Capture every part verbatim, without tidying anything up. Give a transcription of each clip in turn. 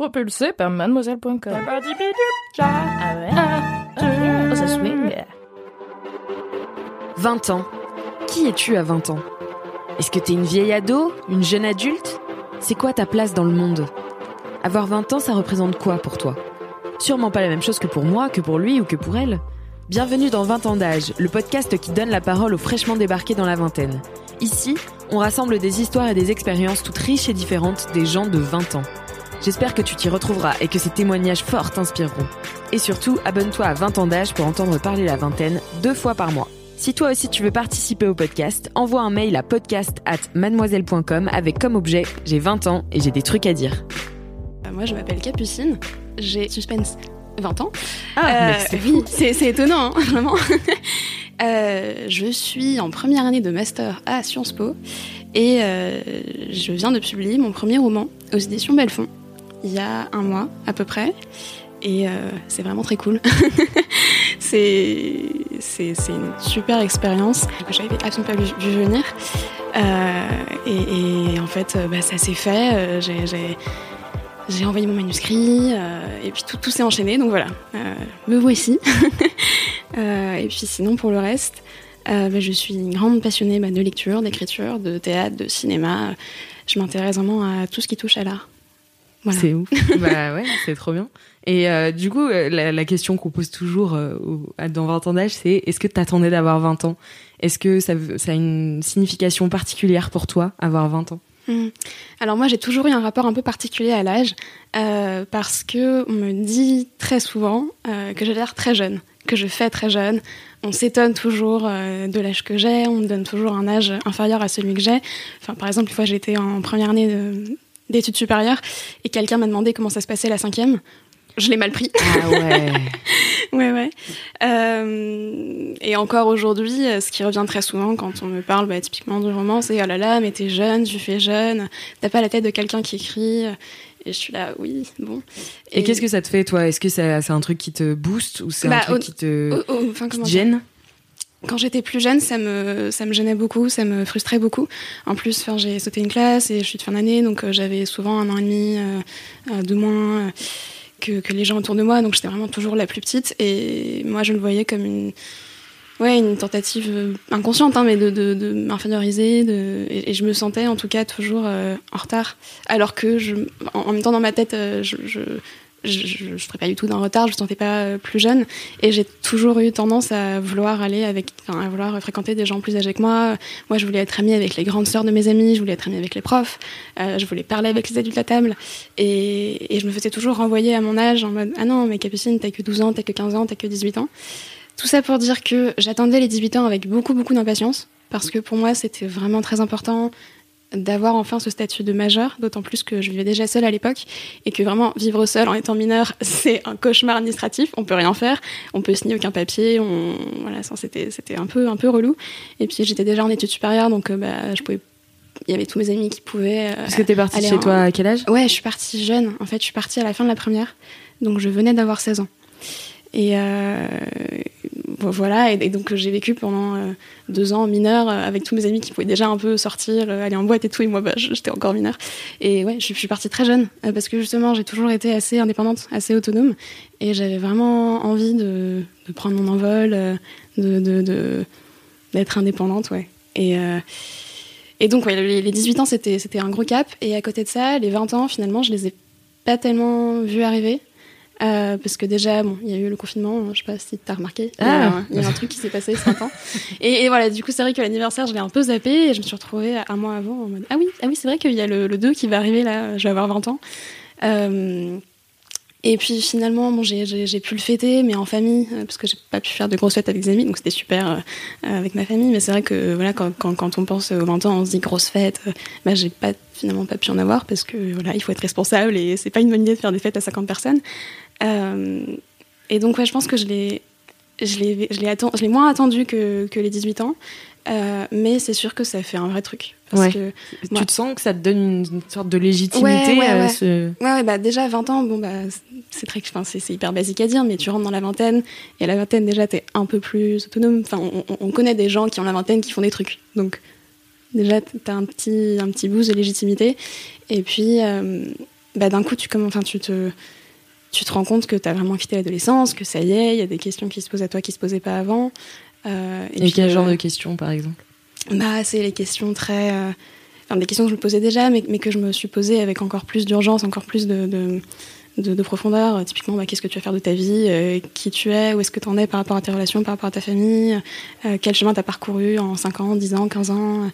Propulsé par mademoiselle point com. vingt ans. Qui es-tu à vingt ans? Est-ce que t'es une vieille ado? Une jeune adulte? C'est quoi ta place dans le monde? Avoir vingt ans, ça représente quoi pour toi? Sûrement pas la même chose que pour moi, que pour lui ou que pour elle. Bienvenue dans vingt ans d'âge, le podcast qui donne la parole aux fraîchement débarqués dans la vingtaine. Ici, on rassemble des histoires et des expériences toutes riches et différentes des gens de vingt ans. J'espère que tu t'y retrouveras et que ces témoignages forts t'inspireront. Et surtout, abonne-toi à vingt ans d'âge pour entendre parler la vingtaine deux fois par mois. Si toi aussi tu veux participer au podcast, envoie un mail à podcast arobase mademoiselle point com avec comme objet « J'ai vingt ans et j'ai des trucs à dire ». Moi, je m'appelle Capucine, j'ai suspense vingt ans. Ah, euh, c'est oui, c'est, c'est étonnant, hein, vraiment. Euh, je suis en première année de master à Sciences Po et euh, je viens de publier mon premier roman aux éditions Bellefond, il y a un mois à peu près. Et euh, c'est vraiment très cool. c'est, c'est, c'est une super expérience. J'avais absolument pas vu venir. Euh, et, et en fait, bah, ça s'est fait. J'ai... j'ai J'ai envoyé mon manuscrit euh, et puis tout, tout s'est enchaîné, donc voilà, euh, me voici. euh, et puis sinon, pour le reste, euh, bah, je suis une grande passionnée bah, de lecture, d'écriture, de théâtre, de cinéma. Je m'intéresse vraiment à tout ce qui touche à l'art. Voilà. C'est ouf. Bah ouais, c'est trop bien. Et euh, du coup, la, la question qu'on pose toujours euh, dans vingt ans d'âge, c'est est-ce que t'attendais d'avoir vingt ans? Est-ce que ça, ça a une signification particulière pour toi, avoir vingt ans? Alors moi, j'ai toujours eu un rapport un peu particulier à l'âge euh, parce qu'on me dit très souvent euh, que j'ai l'air très jeune, que je fais très jeune. On s'étonne toujours euh, de l'âge que j'ai, on me donne toujours un âge inférieur à celui que j'ai. Enfin, par exemple, une fois, j'étais en première année de, d'études supérieures et quelqu'un m'a demandé comment ça se passait la cinquième. Je l'ai mal pris. Ah ouais. ouais, ouais. Euh, et encore aujourd'hui, ce qui revient très souvent quand on me parle bah, typiquement du roman, c'est « Oh là là, mais t'es jeune, tu fais jeune, t'as pas la tête de quelqu'un qui écrit. » Et je suis là, oui, bon. Et, et qu'est-ce que ça te fait, toi? Est-ce que ça, c'est un truc qui te booste ou c'est bah, un truc au, qui te, au, au, enfin, qui te gêne? Quand j'étais plus jeune, ça me, ça me gênait beaucoup, ça me frustrait beaucoup. En plus, enfin, j'ai sauté une classe et je suis de fin d'année, donc euh, j'avais souvent un an et demi, euh, de moins... Euh, Que, que les gens autour de moi, donc j'étais vraiment toujours la plus petite et moi je le voyais comme une, ouais, une tentative inconsciente hein, mais de, de, de m'inférioriser de... Et, et je me sentais en tout cas toujours euh, en retard alors que je, en, en même temps dans ma tête euh, je, je, je, je, je serais pas du tout d'un retard, je me sentais pas plus jeune et j'ai toujours eu tendance à vouloir aller avec, enfin, à vouloir fréquenter des gens plus âgés que moi. Moi je voulais être amie avec les grandes sœurs de mes amis, je voulais être amie avec les profs, euh, je voulais parler avec les adultes à table et, et je me faisais toujours renvoyer à mon âge en mode ah non mais Capucine t'as que douze ans, t'as que quinze ans, t'as que dix-huit ans. Tout ça pour dire que j'attendais les dix-huit ans avec beaucoup beaucoup d'impatience parce que pour moi c'était vraiment très important d'avoir enfin ce statut de majeur, d'autant plus que je vivais déjà seule à l'époque et que vraiment vivre seule en étant mineure, c'est un cauchemar administratif, on peut rien faire, on peut signer aucun papier, on voilà, ça c'était c'était un peu un peu relou. Et puis j'étais déjà en études supérieures donc bah je pouvais, il y avait tous mes amis qui pouvaient euh, Parce que t'es partie chez en... toi à quel âge? Ouais, je suis partie jeune. En fait, je suis partie à la fin de la première. Donc je venais d'avoir seize ans. Et euh, bon, voilà, et, et donc j'ai vécu pendant euh, deux ans mineure euh, avec tous mes amis qui pouvaient déjà un peu sortir, euh, aller en boîte et tout, et moi bah, j'étais encore mineure. Et ouais, je, je suis partie très jeune euh, parce que justement j'ai toujours été assez indépendante, assez autonome, et j'avais vraiment envie de, de prendre mon envol, euh, de, de, de, d'être indépendante, ouais. Et, euh, et donc ouais, les, les dix-huit ans c'était, c'était un gros cap, et à côté de ça, les vingt ans finalement je les ai pas tellement vus arriver. Euh, parce que déjà, bon, il y a eu le confinement, hein, je sais pas si t'as remarqué, il y a, ah. il y a un truc qui s'est passé ce printemps. Et, et voilà, du coup, c'est vrai que l'anniversaire, je l'ai un peu zappé et je me suis retrouvée un mois avant en mode ah oui, ah oui, c'est vrai qu'il y a le, le deux qui va arriver là, je vais avoir vingt ans. Euh, Et puis finalement, bon, j'ai, j'ai, j'ai pu le fêter, mais en famille, parce que j'ai pas pu faire de grosses fêtes avec des amis, donc c'était super euh, avec ma famille. Mais c'est vrai que voilà, quand, quand, quand on pense aux vingt ans, on se dit grosse fête. Euh, bah, j'ai pas, finalement pas pu en avoir parce que voilà, il faut être responsable et c'est pas une bonne idée de faire des fêtes à cinquante personnes. Euh, et donc, ouais, je pense que je l'ai, je l'ai, je l'ai, atten- je l'ai moins attendu que, que les dix-huit ans. Euh, mais c'est sûr que ça fait un vrai truc. Parce ouais. que, tu ouais. te sens que ça te donne une, une sorte de légitimité ouais, ouais, à ouais. ce... Ouais, ouais, bah déjà, vingt ans, bon, bah, c'est, très, c'est, c'est hyper basique à dire, mais tu rentres dans la vingtaine, et à la vingtaine, déjà, t'es un peu plus autonome. Enfin, on, on connaît des gens qui ont la vingtaine, qui font des trucs. Donc, déjà, t'as un petit, un petit boost de légitimité. Et puis, euh, bah, d'un coup, tu, comme, enfin, tu, te, tu te rends compte que t'as vraiment quitté l'adolescence, que ça y est, il y a des questions qui se posent à toi qui se posaient pas avant... Euh, et et puis, quel genre euh, de questions, par exemple ? Bah, c'est les questions très, euh, enfin des questions que je me posais déjà, mais, mais que je me suis posée avec encore plus d'urgence, encore plus de, de, de, de profondeur. Typiquement, bah, qu'est-ce que tu vas faire de ta vie ? euh, Qui tu es ? Où est-ce que t'en es par rapport à tes relations, par rapport à ta famille ? euh, Quel chemin t'as parcouru en cinq ans, dix ans, quinze ans ?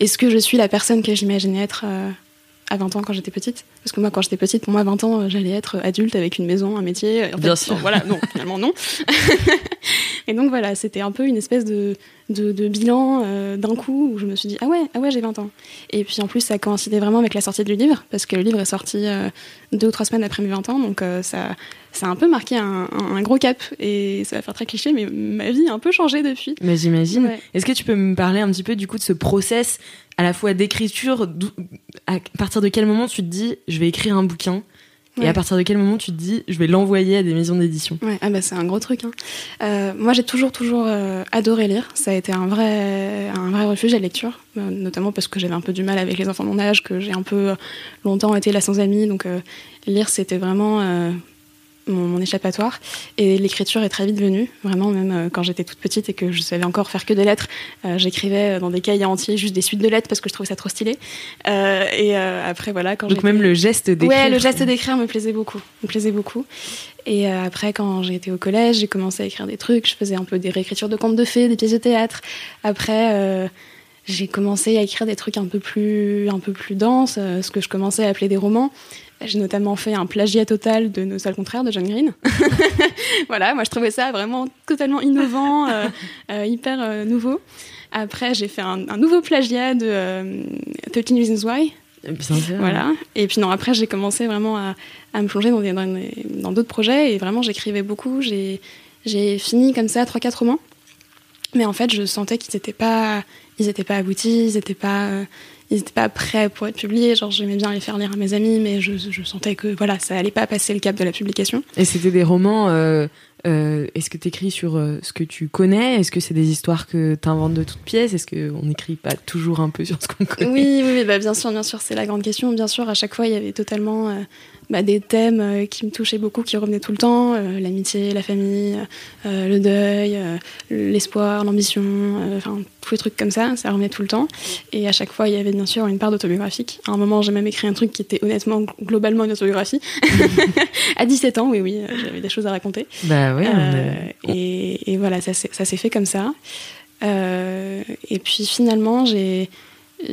Est-ce que je suis la personne que j'imaginais être euh, à vingt ans quand j'étais petite ? Parce que moi, quand j'étais petite, pour moi, vingt ans, j'allais être adulte avec une maison, un métier. En fait, bien sûr. Voilà, non, finalement, non. Et donc voilà, c'était un peu une espèce de, de, de bilan euh, d'un coup où je me suis dit ah ouais, ah ouais, j'ai vingt ans. Et puis en plus, ça coïncidait vraiment avec la sortie du livre, parce que le livre est sorti euh, deux ou trois semaines après mes vingt ans, donc euh, ça, ça a un peu marqué un, un, un gros cap. Et ça va faire très cliché, mais ma vie a un peu changé depuis. Mais j'imagine. Ouais. Est-ce que tu peux me parler un petit peu du coup de ce process à la fois d'écriture, à partir de quel moment tu te dis je vais écrire un bouquin ? Et ouais. à partir de quel moment tu te dis je vais l'envoyer à des maisons d'édition ? Ouais, ah bah c'est un gros truc. Hein. Euh, moi j'ai toujours toujours euh, adoré lire. Ça a été un vrai un vrai refuge à la lecture, euh, notamment parce que j'avais un peu du mal avec les enfants de mon âge, que j'ai un peu euh, longtemps été là sans amis. Donc euh, lire c'était vraiment euh, mon, mon échappatoire. Et l'écriture est très vite venue. Vraiment, même euh, quand j'étais toute petite et que je savais encore faire que des lettres, euh, j'écrivais dans des cahiers entiers juste des suites de lettres parce que je trouvais ça trop stylé. Euh, et euh, après voilà, quand donc j'étais... même le geste d'écrire. Ouais, le geste d'écrire me plaisait beaucoup, me plaisait beaucoup. Et euh, après, quand j'ai été au collège, j'ai commencé à écrire des trucs. Je faisais un peu des réécritures de contes de fées, des pièces de théâtre. Après. Euh... J'ai commencé à écrire des trucs un peu plus, un peu plus denses, euh, ce que je commençais à appeler des romans. J'ai notamment fait un plagiat total de Nos Salles Contraires de John Green. Voilà, moi je trouvais ça vraiment totalement innovant, euh, euh, hyper euh, nouveau. Après, j'ai fait un, un nouveau plagiat de euh, treize Reasons Why. Bien sûr. Voilà. Et puis non, après j'ai commencé vraiment à, à me plonger dans, des, dans, des, dans d'autres projets et vraiment j'écrivais beaucoup. J'ai, j'ai fini comme ça trois quatre romans. Mais en fait, je sentais qu'ils n'étaient pas... Ils n'étaient pas aboutis, ils n'étaient pas, euh, ils n'étaient pas prêts pour être publiés. Genre, j'aimais bien les faire lire à mes amis, mais je, je sentais que voilà, ça n'allait pas passer le cap de la publication. Et c'était des romans. Euh, euh, est-ce que tu écris sur euh, ce que tu connais ? Est-ce que c'est des histoires que tu inventes de toutes pièces ? Est-ce qu'on n'écrit pas toujours un peu sur ce qu'on connaît ? Oui, oui, bah, bien sûr, bien sûr, c'est la grande question. Bien sûr, à chaque fois, il y avait totalement euh, bah, des thèmes euh, qui me touchaient beaucoup, qui revenaient tout le temps. Euh, l'amitié, la famille, euh, le deuil, euh, l'espoir, l'ambition, enfin... Euh, tous les trucs comme ça, ça revenait tout le temps. Et à chaque fois, il y avait bien sûr une part d'autobiographique. À un moment, j'ai même écrit un truc qui était honnêtement, globalement, une autobiographie. À dix-sept ans, oui, oui, j'avais des choses à raconter. Bah oui. Euh, on... et, et voilà, ça, ça s'est fait comme ça. Euh, et puis finalement, j'ai,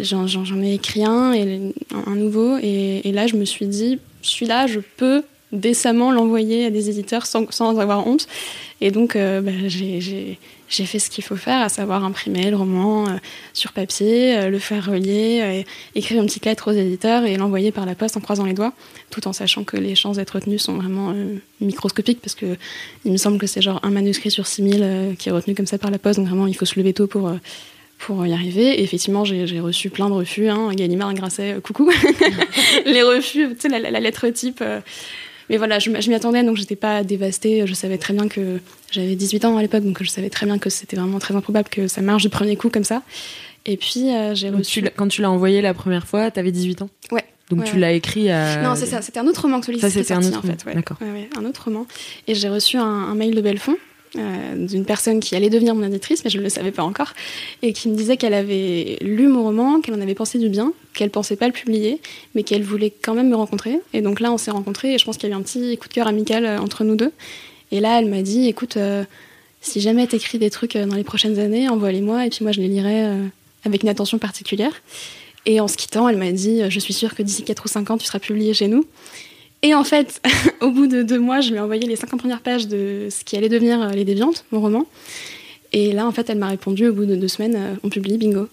j'en, j'en, j'en ai écrit un, et, un nouveau. Et, et là, je me suis dit, celui-là, je peux décemment l'envoyer à des éditeurs sans, sans avoir honte. Et donc, euh, bah, j'ai... j'ai J'ai fait ce qu'il faut faire, à savoir imprimer le roman euh, sur papier, euh, le faire relier, euh, et écrire une petite lettre aux éditeurs et l'envoyer par la poste en croisant les doigts, tout en sachant que les chances d'être retenues sont vraiment euh, microscopiques, parce qu'il me semble que c'est genre un manuscrit sur six mille euh, qui est retenu comme ça par la poste, donc vraiment il faut se lever tôt pour... Euh, pour y arriver. Et effectivement, j'ai, j'ai reçu plein de refus, hein, Gallimard, Grasset, euh, coucou. Les refus, tu sais, la, la, la lettre type... Euh, Mais voilà, je m'y attendais, donc j'étais pas dévastée. Je savais très bien que j'avais dix-huit ans à l'époque, donc je savais très bien que c'était vraiment très improbable que ça marche du premier coup comme ça. Et puis euh, j'ai donc reçu. Tu quand tu l'as envoyé la première fois, t'avais dix-huit ans. Ouais. Donc ouais, tu ouais. l'as écrit à. Non, c'est ça. C'était un autre roman que celui-ci. Ça c'était sorti, un autre en fait. Ouais. D'accord. Ouais, ouais, un autre roman. Et j'ai reçu un, un mail de Bellefond euh, d'une personne qui allait devenir mon éditrice, mais je ne le savais pas encore, et qui me disait qu'elle avait lu mon roman, qu'elle en avait pensé du bien, qu'elle pensait pas le publier, mais qu'elle voulait quand même me rencontrer. Et donc là, on s'est rencontrés et je pense qu'il y a eu un petit coup de cœur amical entre nous deux. Et là, elle m'a dit, écoute, euh, si jamais t'écris des trucs dans les prochaines années, envoie-les-moi et puis moi, je les lirai euh, avec une attention particulière. Et en se quittant, elle m'a dit, je suis sûre que d'ici quatre ou cinq ans, tu seras publiée chez nous. Et en fait, au bout de deux mois, je lui ai envoyé les cinquante premières pages de ce qui allait devenir Les Déviantes, mon roman. Et là, en fait, elle m'a répondu, au bout de deux semaines, on publie, bingo.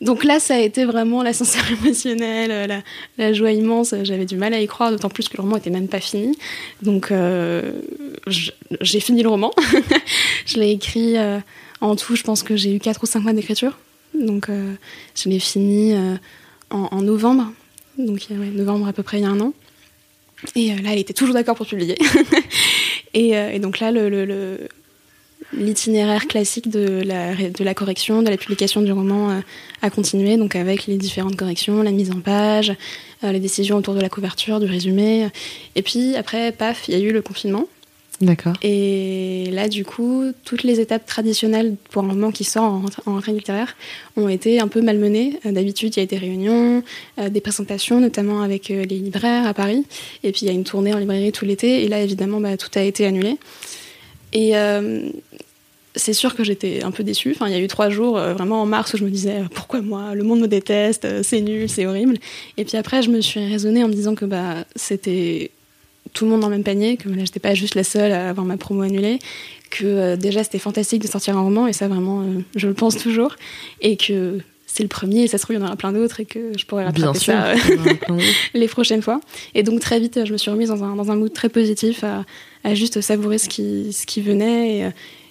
Donc là, ça a été vraiment l'ascenseur émotionnel, la, la joie immense. J'avais du mal à y croire, d'autant plus que le roman n'était même pas fini. Donc, euh, je, j'ai fini le roman. Je l'ai écrit euh, en tout, je pense que j'ai eu quatre ou cinq mois d'écriture. Donc, euh, je l'ai fini euh, en, en novembre. Donc, ouais, novembre à peu près, il y a un an. Et euh, là, elle était toujours d'accord pour publier. et, euh, et donc là, le... le, le l'itinéraire classique de la, de la correction, de la publication du roman euh, a continué, donc avec les différentes corrections, la mise en page, euh, les décisions autour de la couverture, du résumé. Et puis après, paf, il y a eu le confinement. D'accord. Et là, du coup, toutes les étapes traditionnelles pour un roman qui sort en, en rentrée littéraire ont été un peu malmenées. D'habitude, il y a eu des réunions, euh, des présentations, notamment avec euh, les libraires à Paris. Et puis, il y a une tournée en librairie tout l'été. Et là, évidemment, bah, tout a été annulé. Et euh, c'est sûr que j'étais un peu déçue. Enfin, il y a eu trois jours, euh, vraiment en mars, où je me disais euh, « Pourquoi moi ? Le monde me déteste, euh, c'est nul, c'est horrible. » Et puis après, je me suis raisonnée en me disant que bah, c'était tout le monde dans le même panier, que là, j'étais pas juste la seule à avoir ma promo annulée, que euh, déjà, c'était fantastique de sortir un roman, et ça, vraiment, euh, je le pense toujours, et que c'est le premier, et ça se trouve, il y en aura plein d'autres, et que je pourrais rattraper ça euh, les prochaines fois. Et donc, très vite, je me suis remise dans un, dans un mood très positif à... à juste savourer ce qui, ce qui venait.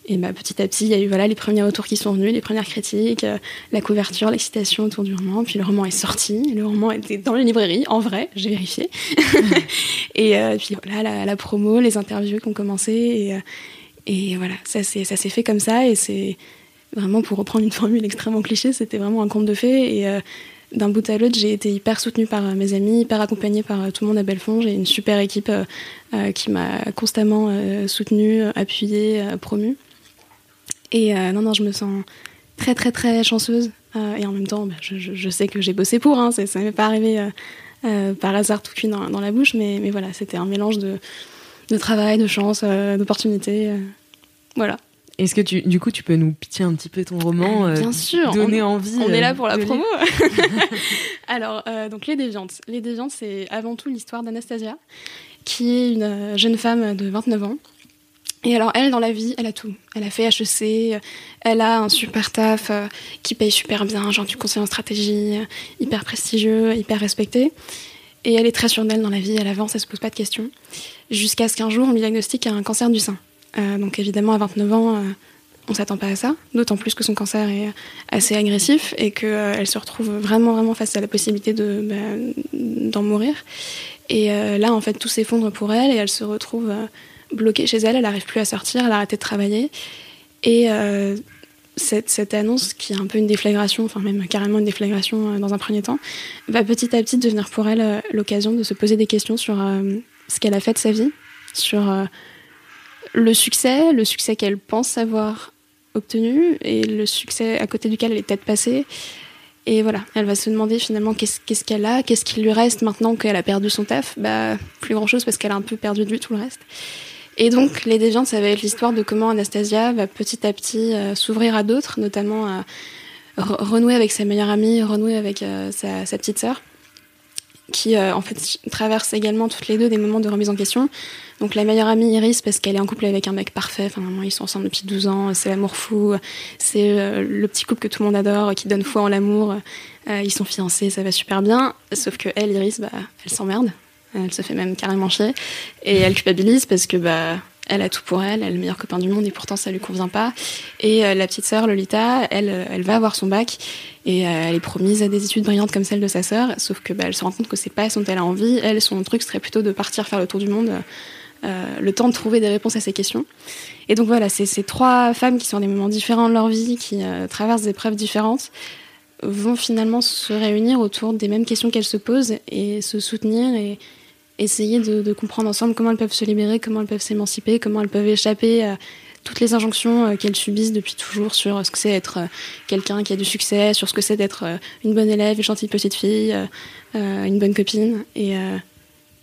Et, et bah, petit à petit, il y a eu voilà, les premiers retours qui sont venus, les premières critiques, euh, la couverture, l'excitation autour du roman. Puis le roman est sorti, le roman était dans les librairies, en vrai, j'ai vérifié. et euh, puis voilà, la, la promo, les interviews qui ont commencé. Et, euh, et voilà, ça, c'est, ça s'est fait comme ça. Et c'est vraiment, pour reprendre une formule extrêmement cliché, c'était vraiment un conte de fées. Et euh, d'un bout à l'autre, j'ai été hyper soutenue par mes amis, hyper accompagnée par tout le monde à Bellefond. J'ai une super équipe euh, euh, qui m'a constamment euh, soutenue, appuyée, euh, promue. Et euh, non, non, je me sens très, très, très chanceuse. Euh, et en même temps, bah, je, je, je sais que j'ai bossé pour. Hein, ça ne m'est pas arrivé euh, euh, par hasard tout cuit dans, dans la bouche. Mais, mais voilà, c'était un mélange de, de travail, de chance, euh, d'opportunités. Euh, voilà. Est-ce que tu, du coup, tu peux nous pitcher un petit peu ton roman, euh, bien sûr, donner on, envie On euh, est là pour la promo. Alors, euh, donc Les Déviantes. Les Déviantes, c'est avant tout l'histoire d'Anastasia, qui est une jeune femme de vingt-neuf ans. Et alors, elle, dans la vie, elle a tout. Elle a fait H E C, elle a un super taf euh, qui paye super bien, genre du conseil en stratégie, hyper prestigieux, hyper respecté. Et elle est très sûre d'elle dans la vie, elle avance, elle se pose pas de questions. Jusqu'à ce qu'un jour, on lui diagnostique un cancer du sein. Euh, donc évidemment, à vingt-neuf ans, euh, on ne s'attend pas à ça, d'autant plus que son cancer est assez agressif et qu'elle euh, se retrouve vraiment, vraiment face à la possibilité de, bah, d'en mourir. Et euh, là, en fait, tout s'effondre pour elle et elle se retrouve euh, bloquée chez elle, elle n'arrive plus à sortir, elle a arrêté de travailler. Et euh, cette, cette annonce, qui est un peu une déflagration, enfin même carrément une déflagration euh, dans un premier temps, va petit à petit devenir pour elle euh, l'occasion de se poser des questions sur euh, ce qu'elle a fait de sa vie, sur... Euh, Le succès, le succès qu'elle pense avoir obtenu et le succès à côté duquel elle est peut-être passée. Et voilà, elle va se demander finalement qu'est-ce, qu'est-ce qu'elle a, qu'est-ce qui lui reste maintenant qu'elle a perdu son taf. Bah, plus grand-chose parce qu'elle a un peu perdu de vue tout le reste. Et donc, Les Déviantes, ça va être l'histoire de comment Anastasia va petit à petit euh, s'ouvrir à d'autres, notamment à re- renouer avec sa meilleure amie, renouer avec euh, sa, sa petite sœur, qui euh, en fait traversent également toutes les deux des moments de remise en question. Donc la meilleure amie Iris, parce qu'elle est en couple avec un mec parfait, enfin vraiment ils sont ensemble depuis douze ans, c'est l'amour fou, c'est euh, le petit couple que tout le monde adore, qui donne foi en l'amour, euh, ils sont fiancés, ça va super bien, sauf que elle, Iris, bah, elle s'emmerde, elle se fait même carrément chier, et elle culpabilise parce que bah, elle a tout pour elle, elle est le meilleur copain du monde et pourtant ça lui convient pas. Et euh, la petite sœur Lolita, elle, elle va avoir son bac et euh, elle est promise à des études brillantes comme celle de sa sœur, sauf que bah, elle se rend compte que c'est pas ce dont elle a envie. Elle, son truc serait plutôt de partir faire le tour du monde, euh, le temps de trouver des réponses à ses questions. Et donc voilà, c'est ces trois femmes qui sont à des moments différents de leur vie, qui euh, traversent des épreuves différentes, vont finalement se réunir autour des mêmes questions qu'elles se posent et se soutenir et essayer de, de comprendre ensemble comment elles peuvent se libérer, comment elles peuvent s'émanciper, comment elles peuvent échapper à toutes les injonctions qu'elles subissent depuis toujours sur ce que c'est être quelqu'un qui a du succès, sur ce que c'est d'être une bonne élève, une gentille petite fille, une bonne copine, et,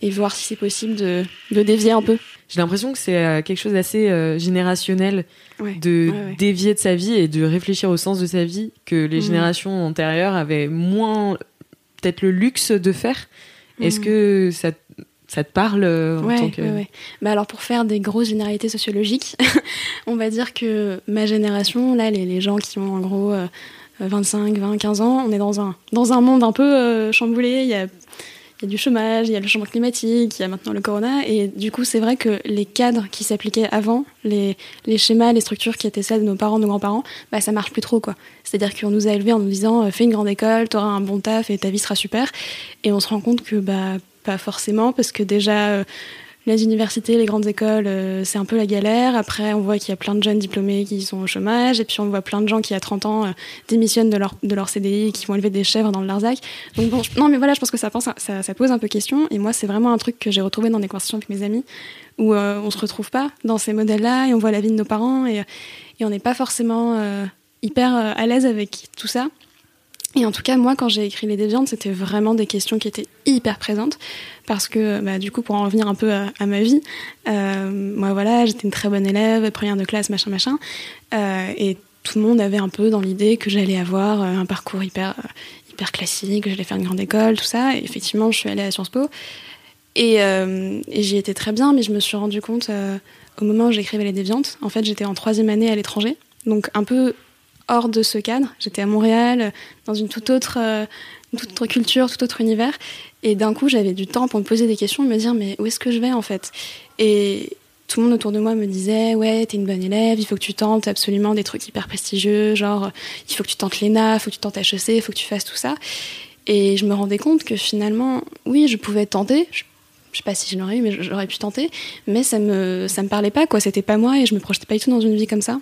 et voir si c'est possible de, de dévier un peu. J'ai l'impression que c'est quelque chose d'assez générationnel, ouais, de ouais, ouais. dévier de sa vie et de réfléchir au sens de sa vie, que les mmh. générations antérieures avaient moins peut-être le luxe de faire. Est-ce mmh. que ça ça te parle en ouais, tant que... Ouais, ouais. Bah alors, pour faire des grosses généralités sociologiques, on va dire que ma génération, là, les, les gens qui ont en gros euh, vingt-cinq, vingt, quinze ans, on est dans un, dans un monde un peu euh, chamboulé. Il y a, il y a du chômage, il y a le changement climatique, il y a maintenant le corona. Et du coup, c'est vrai que les cadres qui s'appliquaient avant, les, les schémas, les structures qui étaient celles de nos parents, de nos grands-parents, bah, ça marche plus trop, quoi. C'est-à-dire qu'on nous a élevés en nous disant « fais une grande école, t'auras un bon taf et ta vie sera super ». Et on se rend compte que bah, pas forcément, parce que déjà, euh, les universités, les grandes écoles, euh, c'est un peu la galère. Après, on voit qu'il y a plein de jeunes diplômés qui sont au chômage. Et puis, on voit plein de gens qui, à trente ans, euh, démissionnent de leur, de leur C D I, qui vont élever des chèvres dans le Larzac. Donc bon, je, non, mais voilà, je pense que ça, pense, ça, ça pose un peu question. Et moi, c'est vraiment un truc que j'ai retrouvé dans des conversations avec mes amis, où euh, on se retrouve pas dans ces modèles-là, et on voit la vie de nos parents, et, et on n'est pas forcément... Euh, hyper à l'aise avec tout ça. Et en tout cas, moi, quand j'ai écrit Les Déviantes, c'était vraiment des questions qui étaient hyper présentes, parce que, bah, du coup, pour en revenir un peu à, à ma vie, euh, moi, voilà, j'étais une très bonne élève, première de classe, machin, machin, euh, et tout le monde avait un peu dans l'idée que j'allais avoir un parcours hyper, hyper classique, que j'allais faire une grande école, tout ça, et effectivement, je suis allée à Sciences Po, et, euh, et j'y étais très bien, mais je me suis rendu compte, euh, au moment où j'écrivais Les Déviantes, en fait, j'étais en troisième année à l'étranger, donc un peu... hors de ce cadre. J'étais à Montréal, dans une toute autre, euh, une toute autre culture, tout autre univers. Et d'un coup, j'avais du temps pour me poser des questions et me dire « mais où est-ce que je vais, en fait ?» Et tout le monde autour de moi me disait « ouais, t'es une bonne élève, il faut que tu tentes absolument des trucs hyper prestigieux, genre il faut que tu tentes l'ENA, il faut que tu tentes H E C, il faut que tu fasses tout ça. » Et je me rendais compte que finalement, oui, je pouvais tenter. Je Je sais pas si je l'aurais eu, mais j'aurais pu tenter. Mais ça me, ça me parlait pas, quoi. C'était pas moi et je me projetais pas du tout dans une vie comme ça.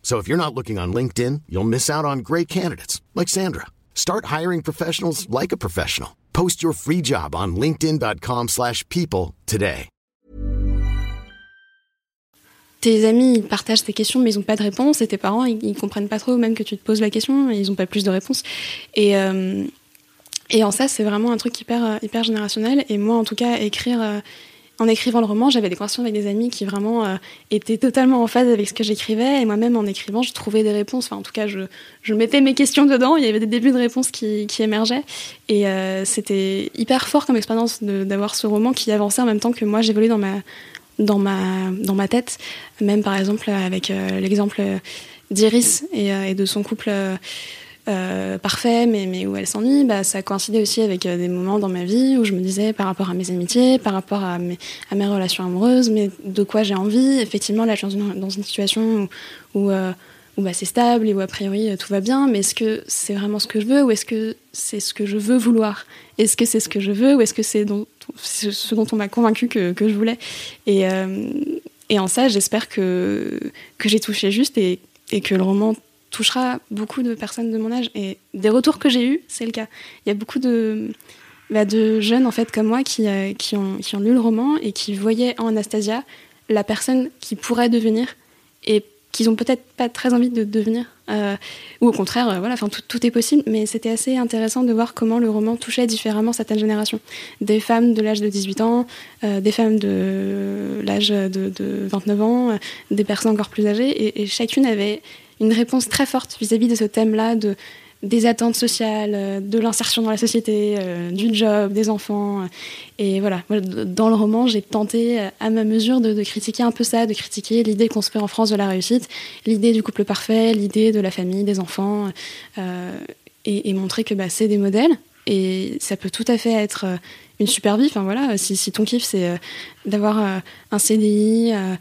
So if you're not looking on LinkedIn, you'll miss out on great candidates like Sandra. Start hiring professionals like a professional. Post your free job on linkedin dot com slash people today. Tes amis, ils partagent tes questions, mais ils n'ont pas de réponse. Et tes parents, ils, ils comprennent pas trop, même que tu te poses la question, et ils n'ont pas plus de réponse. Et, euh, et en ça, c'est vraiment un truc hyper, hyper générationnel. Et moi, en tout cas, écrire... Euh, En écrivant le roman, j'avais des conversations avec des amis qui vraiment euh, étaient totalement en phase avec ce que j'écrivais. Et moi-même, en écrivant, je trouvais des réponses. Enfin, en tout cas, je, je mettais mes questions dedans. Il y avait des débuts de réponses qui, qui émergeaient. Et euh, c'était hyper fort comme expérience de, d'avoir ce roman qui avançait en même temps que moi, j'évoluais dans ma, dans ma, dans ma tête. Même, par exemple, avec euh, l'exemple d'Iris et, euh, et de son couple... Euh, Euh, parfait, mais, mais où elle s'ennuie, bah, ça coïncidait aussi avec euh, des moments dans ma vie où je me disais, par rapport à mes amitiés, par rapport à mes, à mes relations amoureuses, mais de quoi j'ai envie. Effectivement, là, je suis dans une, dans une situation où, où, euh, où bah, c'est stable et où, a priori, tout va bien, mais est-ce que c'est vraiment ce que je veux ou est-ce que c'est ce que je veux vouloir ? Est-ce que c'est ce que je veux ou est-ce que c'est don, ce dont on m'a convaincue que, que je voulais ? Et, euh, et en ça, j'espère que, que j'ai touché juste et, et que le roman touchera beaucoup de personnes de mon âge. Et des retours que j'ai eus, c'est le cas. Il y a beaucoup de, bah, de jeunes, en fait, comme moi, qui, euh, qui, ont, qui ont lu le roman et qui voyaient en Anastasia la personne qui pourrait devenir et qu'ils n'ont peut-être pas très envie de devenir. Euh, ou au contraire, euh, voilà, tout, tout est possible. Mais c'était assez intéressant de voir comment le roman touchait différemment certaines générations. Des femmes de l'âge de dix-huit ans, euh, des femmes de euh, l'âge de, de vingt-neuf ans, euh, des personnes encore plus âgées. Et, et chacune avait... une réponse très forte vis-à-vis de ce thème-là, de, des attentes sociales, de l'insertion dans la société, euh, du job, des enfants. Et voilà, dans le roman, j'ai tenté à ma mesure de, de critiquer un peu ça, de critiquer l'idée qu'on se fait en France de la réussite, l'idée du couple parfait, l'idée de la famille, des enfants, euh, et, et montrer que bah, c'est des modèles. Et ça peut tout à fait être une super vie. Enfin, voilà, si, si ton kiff, c'est euh, d'avoir euh, un C D I... Euh,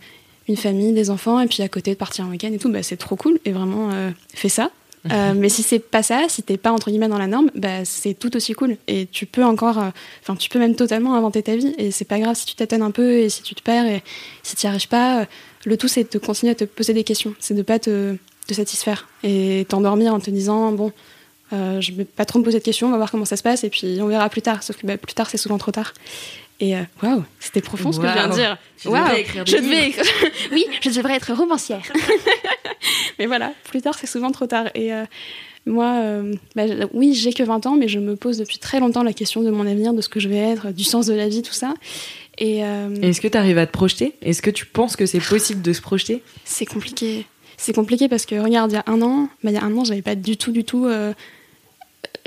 une famille, des enfants, et puis à côté de partir en week-end et tout, bah, c'est trop cool, et vraiment, euh, fais ça. Euh, mais si c'est pas ça, si t'es pas, entre guillemets, dans la norme, bah, c'est tout aussi cool. Et tu peux encore, enfin, euh, tu peux même totalement inventer ta vie, et c'est pas grave si tu t'étonnes un peu, et si tu te perds, et si t'y arrives pas, euh, le tout, c'est de continuer à te poser des questions, c'est de pas te, te satisfaire, et t'endormir en te disant, bon, euh, je vais pas trop me poser de questions, on va voir comment ça se passe, et puis on verra plus tard, sauf que bah, plus tard, c'est souvent trop tard. Et waouh, wow, c'était profond ce wow. que je viens de dire. Je wow. devais écrire des je devais... Oui, je devrais être romancière. Mais voilà, plus tard, c'est souvent trop tard. Et euh, moi, euh, bah, oui, j'ai que vingt ans, mais je me pose depuis très longtemps la question de mon avenir, de ce que je vais être, du sens de la vie, tout ça. Et, euh... Et est-ce que tu arrives à te projeter ? Est-ce que tu penses que c'est possible de se projeter ? C'est compliqué. C'est compliqué parce que, regarde, il y a un an, bah, il y a un an, j'avais pas du tout, du tout... Euh...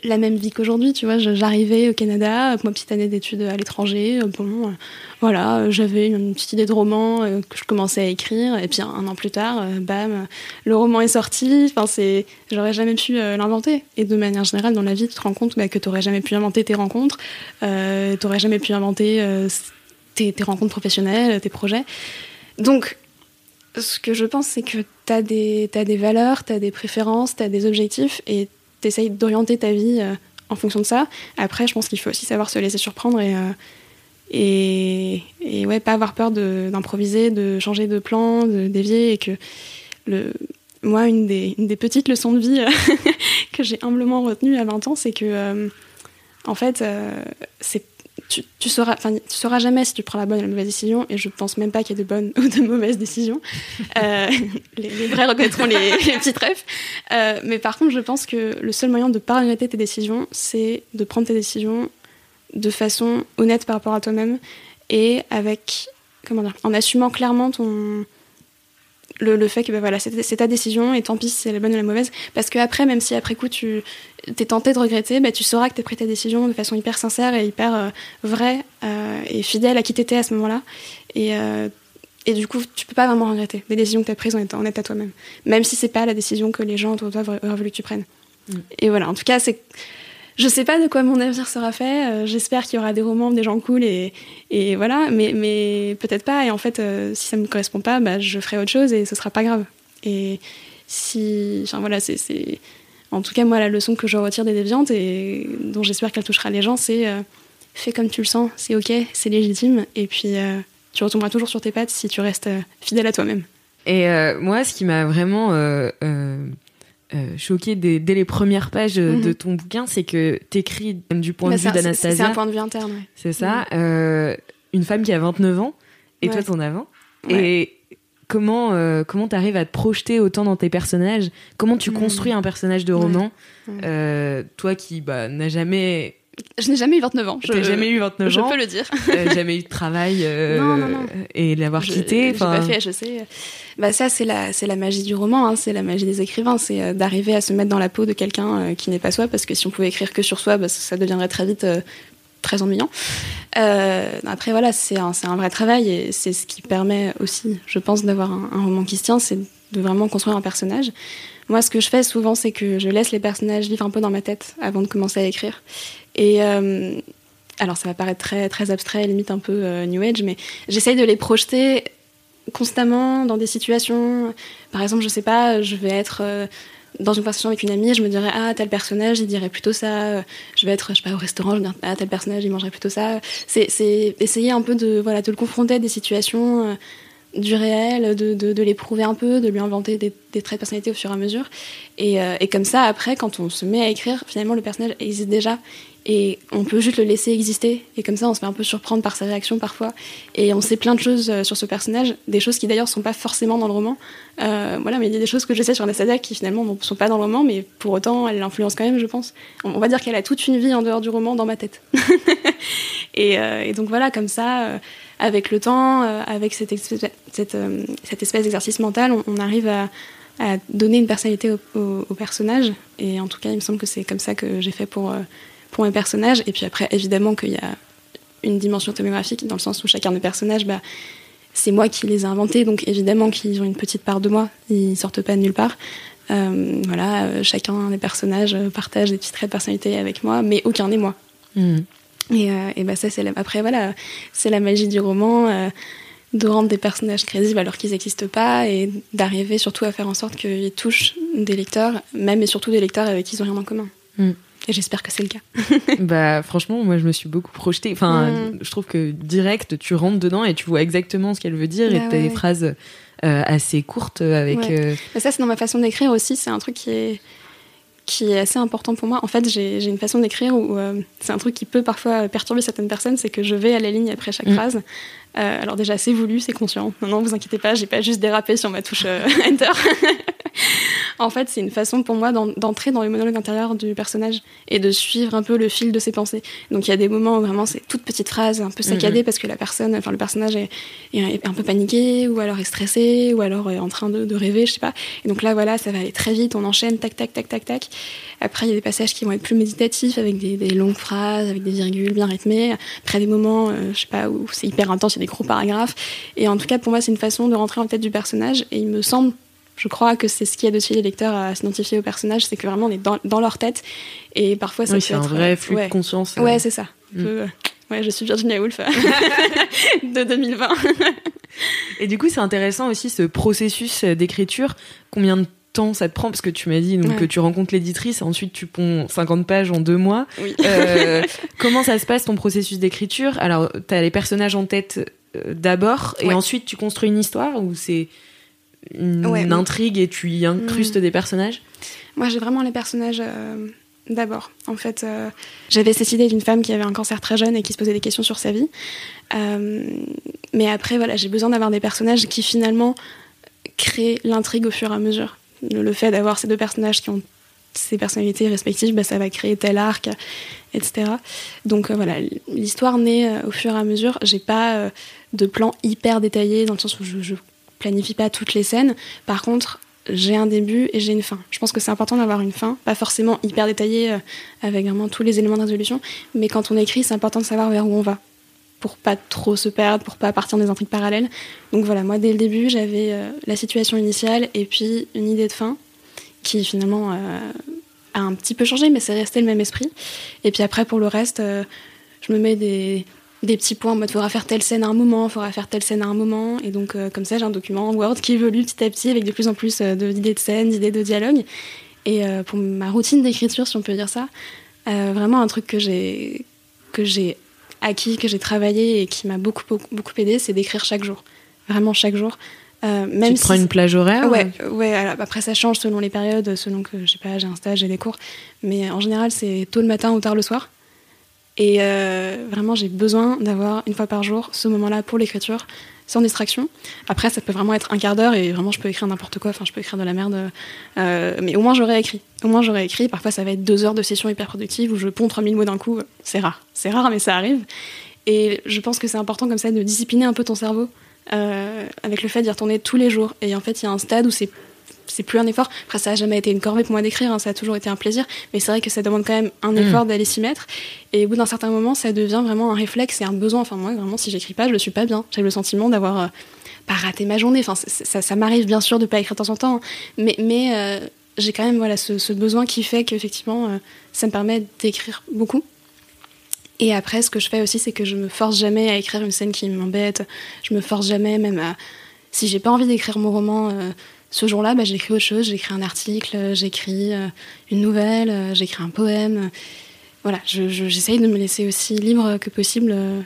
la même vie qu'aujourd'hui, tu vois, j'arrivais au Canada, ma petite année d'études à l'étranger, bon, voilà, j'avais une petite idée de roman que je commençais à écrire, et puis un an plus tard, bam, le roman est sorti, enfin, c'est, j'aurais jamais pu l'inventer. Et de manière générale, dans la vie, tu te rends compte bah, que t'aurais jamais pu inventer tes rencontres, euh, t'aurais jamais pu inventer euh, tes, tes rencontres professionnelles, tes projets. Donc, ce que je pense, c'est que t'as des, t'as des valeurs, t'as des préférences, t'as des objectifs, et t'essayes d'orienter ta vie euh, en fonction de ça. Après, je pense qu'il faut aussi savoir se laisser surprendre et, euh, et, et ouais, pas avoir peur de, d'improviser, de changer de plan, de dévier. Et que le, moi, une des, une des petites leçons de vie que j'ai humblement retenues à vingt ans, c'est que, euh, en fait, euh, c'est, tu, tu sauras, enfin, tu sauras jamais si tu prends la bonne ou la mauvaise décision. Et je pense même pas qu'il y ait de bonnes ou de mauvaises décisions. Euh, les, les vrais reconnaîtront les, les petits trèfles. Euh, mais par contre, je pense que le seul moyen de ne pas regretter tes décisions, c'est de prendre tes décisions de façon honnête par rapport à toi-même et avec, comment dire, en assumant clairement ton, le, le fait que bah, voilà, c'est, c'est ta décision et tant pis si c'est la bonne ou la mauvaise. Parce qu'après, même si après coup tu t'es tenté de regretter, bah, tu sauras que t'as pris ta décision de façon hyper sincère et hyper euh, vraie euh, et fidèle à qui t'étais à ce moment-là. Et... Euh, Et du coup, tu peux pas vraiment regretter les décisions que tu as prises en étant honnête à toi-même. Même si c'est pas la décision que les gens autour de toi auraient voulu que tu prennes. Mmh. Et voilà, en tout cas, c'est... je sais pas de quoi mon avenir sera fait. Euh, j'espère qu'il y aura des romans, des gens cool et, et voilà. Mais, mais peut-être pas. Et en fait, euh, si ça me correspond pas, bah, je ferai autre chose et ce sera pas grave. Et si... Enfin voilà, c'est, c'est... En tout cas, moi, la leçon que je retire des Déviantes et dont j'espère qu'elle touchera les gens, c'est euh, fais comme tu le sens. C'est OK, c'est légitime. Et puis... Euh... Tu retomberas toujours sur tes pattes si tu restes fidèle à toi-même. Et euh, moi, ce qui m'a vraiment euh, euh, choquée dès, dès les premières pages mm-hmm. de ton bouquin, c'est que t'écris du point bah, de vue d'Anastasia. C'est un point de vue interne. Ouais. C'est ça. Mm-hmm. Euh, une femme qui a vingt-neuf ans, et ouais. toi, t'en as vingt. Ouais. Et comment, euh, comment t'arrives à te projeter autant dans tes personnages ? Comment tu mm-hmm. construis un personnage de roman ? ouais. Ouais. Euh, toi qui bah, n'as jamais... Je n'ai jamais eu vingt-neuf ans. Je n'ai jamais eu vingt-neuf je ans. Je peux le dire. euh, jamais eu de travail euh, non, non, non. et l'avoir je, quitté. J'ai pas fait H E C. Bah ça c'est la c'est la magie du roman, hein, c'est la magie des écrivains, c'est euh, d'arriver à se mettre dans la peau de quelqu'un euh, qui n'est pas soi, parce que si on pouvait écrire que sur soi, bah, ça, ça deviendrait très vite euh, très ennuyant. Euh, après voilà, c'est un c'est un vrai travail et c'est ce qui permet aussi, je pense, d'avoir un, un roman qui se tient, c'est de vraiment construire un personnage. Moi, ce que je fais souvent, c'est que je laisse les personnages vivre un peu dans ma tête avant de commencer à écrire. Et euh, alors, ça va paraître très, très abstrait, limite un peu euh, New Age, mais j'essaye de les projeter constamment dans des situations. Par exemple, je sais pas, je vais être euh, dans une conversation avec une amie, je me dirais ah tel personnage, il dirait plutôt ça. Je vais être, je sais pas, au restaurant, je me dirais ah tel personnage, il mangerait plutôt ça. C'est, c'est essayer un peu de, voilà, de le confronter à des situations. Euh, du réel, de, de, de l'éprouver un peu, de lui inventer des, des traits de personnalité au fur et à mesure. Et, euh, et comme ça, après, quand on se met à écrire, finalement, le personnage existe déjà. Et on peut juste le laisser exister. Et comme ça, on se fait un peu surprendre par sa réaction parfois. Et on sait plein de choses sur ce personnage, des choses qui d'ailleurs ne sont pas forcément dans le roman. Euh, voilà, mais il y a des choses que je sais sur Anastasia qui finalement ne sont pas dans le roman, mais pour autant, elle l'influence quand même, je pense. On va dire qu'elle a toute une vie en dehors du roman dans ma tête. et, euh, et donc voilà, comme ça... Euh, Avec le temps, euh, avec cette espèce, cette, euh, cette espèce d'exercice mental, on, on arrive à, à donner une personnalité au, au, au personnage. Et en tout cas, il me semble que c'est comme ça que j'ai fait pour, euh, pour mes personnages. Et puis après, évidemment qu'il y a une dimension autobiographique, dans le sens où chacun des personnages, bah, c'est moi qui les ai inventés. Donc évidemment qu'ils ont une petite part de moi, ils ne sortent pas de nulle part. Euh, voilà, euh, chacun des personnages partage des petits traits de personnalité avec moi, mais aucun n'est moi. Mmh. Et, euh, et bah ça c'est la... après voilà, c'est la magie du roman euh, de rendre des personnages crédibles alors qu'ils n'existent pas et d'arriver surtout à faire en sorte qu'ils touchent des lecteurs, même et surtout des lecteurs avec qui ils n'ont rien en commun. Mm. Et j'espère que c'est le cas. Bah franchement, moi je me suis beaucoup projetée. Enfin, mm. je trouve que direct, tu rentres dedans et tu vois exactement ce qu'elle veut dire ah, et t'as ouais, des ouais. phrases euh, assez courtes avec. Ouais. Euh... Ça c'est dans ma façon d'écrire aussi. C'est un truc qui est qui est assez important pour moi. En fait, j'ai, j'ai une façon d'écrire où euh, c'est un truc qui peut parfois perturber certaines personnes, c'est que je vais à la ligne après chaque mmh. phrase. Euh, alors déjà, c'est voulu, c'est conscient. Non, non, vous inquiétez pas, j'ai pas juste dérapé sur ma touche euh, Enter. En fait, c'est une façon pour moi d'en, d'entrer dans le monologue intérieur du personnage et de suivre un peu le fil de ses pensées. Donc il y a des moments où vraiment c'est toute petite phrase un peu saccadée mmh. parce que la personne, enfin le personnage est, est un peu paniqué ou alors est stressé ou alors est en train de, de rêver, je sais pas. Et donc là, voilà, ça va aller très vite, on enchaîne, tac, tac, tac, tac, tac. Après, il y a des passages qui vont être plus méditatifs avec des, des longues phrases, avec des virgules bien rythmées. Après, des moments, euh, je sais pas, où c'est hyper intense, il y a des gros paragraphes. Et en tout cas, pour moi, c'est une façon de rentrer en tête du personnage et il me semble je crois que c'est ce qui aide aussi les lecteurs à s'identifier au personnage, c'est que vraiment on est dans, dans leur tête et parfois ça oui, peut c'est être... c'est un vrai flux ouais. de conscience. Ouais, euh... c'est ça. Mm. Peu... Ouais, je suis Virginia Woolf de deux mille vingt. Et du coup, c'est intéressant aussi ce processus d'écriture. Combien de temps ça te prend? Parce que tu m'as dit donc, ouais. que tu rencontres l'éditrice et ensuite tu ponds cinquante pages en deux mois. Oui. Euh, comment ça se passe ton processus d'écriture? Alors, t'as les personnages en tête euh, d'abord et ouais. ensuite tu construis une histoire ou c'est... une ouais, intrigue et tu y incrustes mm. des personnages? Moi, j'ai vraiment les personnages euh, d'abord. En fait, euh, j'avais cette idée d'une femme qui avait un cancer très jeune et qui se posait des questions sur sa vie. Euh, mais après, voilà, j'ai besoin d'avoir des personnages qui, finalement, créent l'intrigue au fur et à mesure. Le, le fait d'avoir ces deux personnages qui ont ces personnalités respectives, bah, ça va créer tel arc, et cetera. Donc, euh, voilà, l'histoire naît euh, au fur et à mesure. J'ai pas euh, de plan hyper détaillé, dans le sens où je... je planifie pas toutes les scènes. Par contre, j'ai un début et j'ai une fin. Je pense que c'est important d'avoir une fin, pas forcément hyper détaillée euh, avec vraiment tous les éléments de résolution, mais quand on écrit, c'est important de savoir vers où on va pour pas trop se perdre, pour pas partir dans des intrigues parallèles. Donc voilà, moi dès le début, j'avais euh, la situation initiale et puis une idée de fin qui finalement euh, a un petit peu changé, mais c'est resté le même esprit. Et puis après, pour le reste, euh, je me mets des... des petits points en mode faudra faire telle scène à un moment, faudra faire telle scène à un moment, et donc euh, comme ça j'ai un document Word qui évolue petit à petit avec de plus en plus euh, d'idées de scènes, d'idées de dialogues. Et euh, pour ma routine d'écriture, si on peut dire ça, euh, vraiment un truc que j'ai que j'ai acquis, que j'ai travaillé et qui m'a beaucoup beaucoup, beaucoup aidé, c'est d'écrire chaque jour, vraiment chaque jour. Euh, même tu te prends si... une plage horaire? Ouais, ou... ouais. Alors, après, ça change selon les périodes, selon que je sais pas, j'ai un stage, j'ai des cours, mais en général c'est tôt le matin ou tard le soir. Et euh, vraiment, j'ai besoin d'avoir une fois par jour ce moment-là pour l'écriture, sans distraction. Après, ça peut vraiment être un quart d'heure et vraiment, je peux écrire n'importe quoi. Enfin, je peux écrire de la merde. Euh, mais au moins, j'aurais écrit. Au moins, j'aurais écrit. Parfois, ça va être deux heures de session hyper productive où je ponds trois mille mots d'un coup. C'est rare. C'est rare, mais ça arrive. Et je pense que c'est important comme ça de discipliner un peu ton cerveau euh, avec le fait d'y retourner tous les jours. Et en fait, il y a un stade où c'est c'est plus un effort. Après, ça n'a jamais été une corvée pour moi d'écrire, hein, ça a toujours été un plaisir, mais c'est vrai que ça demande quand même un effort mmh. d'aller s'y mettre, et au bout d'un certain moment, ça devient vraiment un réflexe et un besoin. Enfin, moi, vraiment, si j'écris pas, je le suis pas bien. J'ai le sentiment d'avoir euh, pas raté ma journée. Enfin, ça, ça, ça m'arrive, bien sûr, de pas écrire de temps en temps, hein, mais, mais euh, j'ai quand même voilà, ce, ce besoin qui fait qu'effectivement, euh, ça me permet d'écrire beaucoup. Et après, ce que je fais aussi, c'est que je me force jamais à écrire une scène qui m'embête, je me force jamais même à... Si j'ai pas envie d'écrire mon roman... Euh, ce jour-là, bah, j'écris autre chose, j'écris un article, j'écris euh, une nouvelle, euh, j'écris un poème. Voilà, je, je, j'essaye de me laisser aussi libre que possible euh,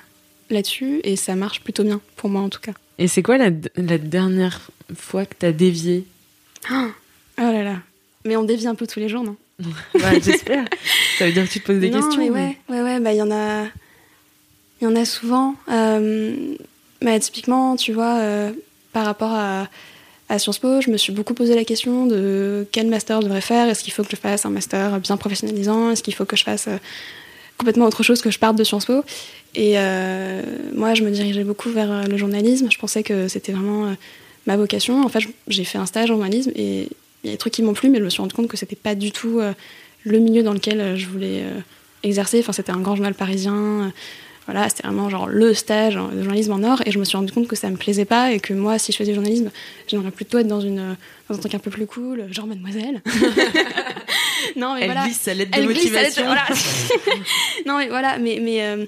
là-dessus, et ça marche plutôt bien, pour moi en tout cas. Et c'est quoi la, la dernière fois que t'as dévié? Oh, oh là là. Mais on dévie un peu tous les jours, non? Ouais, j'espère. Ça veut dire que tu te poses des non, questions. Non, mais ouais, mais... ouais, ouais, bah il y en a... Il y en a souvent. Euh, bah, typiquement, tu vois, euh, par rapport à... À Sciences Po, je me suis beaucoup posé la question de quel master je devrais faire. Est-ce qu'il faut que je fasse un master bien professionnalisant? Est-ce qu'il faut que je fasse euh, complètement autre chose, que je parte de Sciences Po? Et euh, moi, je me dirigeais beaucoup vers le journalisme. Je pensais que c'était vraiment euh, ma vocation. En fait, j'ai fait un stage en journalisme et il y a des trucs qui m'ont plu, mais je me suis rendu compte que c'était pas du tout euh, le milieu dans lequel je voulais euh, exercer. Enfin, c'était un grand journal parisien... Euh, Voilà, c'était vraiment genre le stage de journalisme en or, et je me suis rendu compte que ça me plaisait pas, et que moi, si je faisais du journalisme, j'aimerais plutôt être dans, une, dans un truc un peu plus cool, genre Mademoiselle. Non, mais elle voilà. glisse sa lettre de elle motivation. Lettre, voilà. Non, mais voilà, mais... mais euh,